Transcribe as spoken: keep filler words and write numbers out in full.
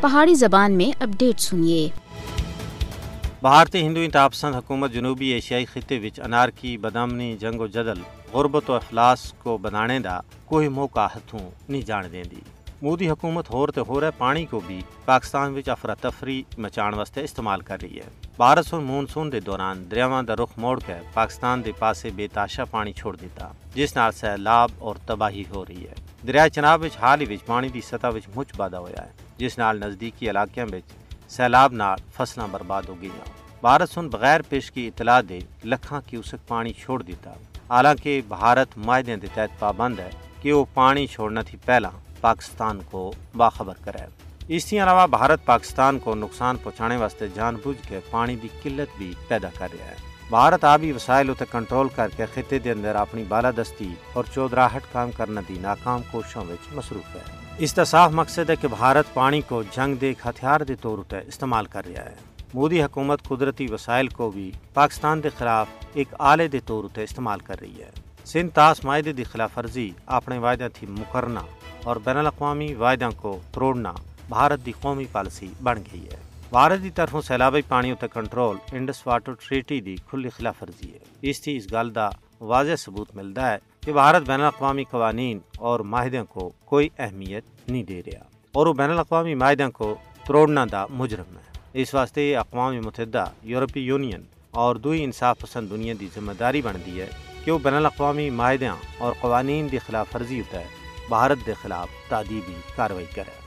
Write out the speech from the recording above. پہاڑی زبان میں اپڈیٹ سنیے۔ بھارتی ہندو انتہا پسند حکومت جنوبی ایشیائی خطے وچ انار کی بدامنی، جنگ و جدل، غربت و اخلاص کو بنانے دا کوئی موقع ہتھوں نہیں جان دیندی۔ مودی حکومت ہور تے ہور ہے پانی کو بھی پاکستان وچ افراتفری مچان واسطے استعمال کر رہی ہے۔ بارش اور مونسون دے دوران دریاواں دا رخ موڑ کے پاکستان دے پاسے بے تاشا پانی چھوڑ دیتا، جس نال سیلاب اور تباہی ہو رہی ہے۔ دریائے چناب وچ حال ہی وچ پانی دی سطح وچ مچ بادا ہویا ہے، جس نال نزدیکی علاقیاں وچ سیلاب نال فصلاں برباد ہو گئیاں۔ بھارت سن بغیر پیش کی اطلاع دے لکھاں کیوسک پانی چھوڑ دیتا، حالانکہ بھارت معاہدے دے تحت پابند ہے کہ وہ پانی چھوڑنے تھی پہلا پاکستان کو باخبر کرے۔ اس کے علاوہ بھارت پاکستان کو نقصان پہنچانے واسطے جان بوجھ کے پانی دی قلت بھی پیدا کر رہا ہے۔ بھارت آبی وسائل تے کنٹرول کر کے خطے دے اندر اپنی بالادستی اور چودراہٹ کام کرنے دی ناکام کوششوں وچ مصروف ہے۔ اس دا صاف مقصد ہے کہ بھارت پانی کو جنگ دے ایک ہتھیار دے طور تے استعمال کر رہا ہے۔ مودی حکومت قدرتی وسائل کو بھی پاکستان دے خلاف ایک آلے دے طور تے استعمال کر رہی ہے۔ سندھ تاس معاہدے دی خلاف ورزی، اپنے وعدے تھی مکرنا اور بین الاقوامی وعدوں کو توڑنا بھارت دی قومی پالیسی بن گئی ہے۔ بھارت کی طرفوں سیلابی پانیوں تے کنٹرول انڈس واٹر ٹریٹی دی کھلی خلاف ورزی ہے۔ اس تھی اس گل دا واضح ثبوت ملدا ہے کہ بھارت بین الاقوامی قوانین اور معاہدوں کو کوئی اہمیت نہیں دے رہا، اور وہ بین الاقوامی معاہدوں کو توڑنا دا مجرم ہے۔ اس واسطے اقوام متحدہ، یورپی یونین اور دوئی انصاف پسند دنیا دی ذمہ داری بنتی ہے کہ وہ بین الاقوامی معاہدوں اور قوانین دی خلاف ورزی ہوتا ہے بھارت دے خلاف تعدیبی کارروائی کرے۔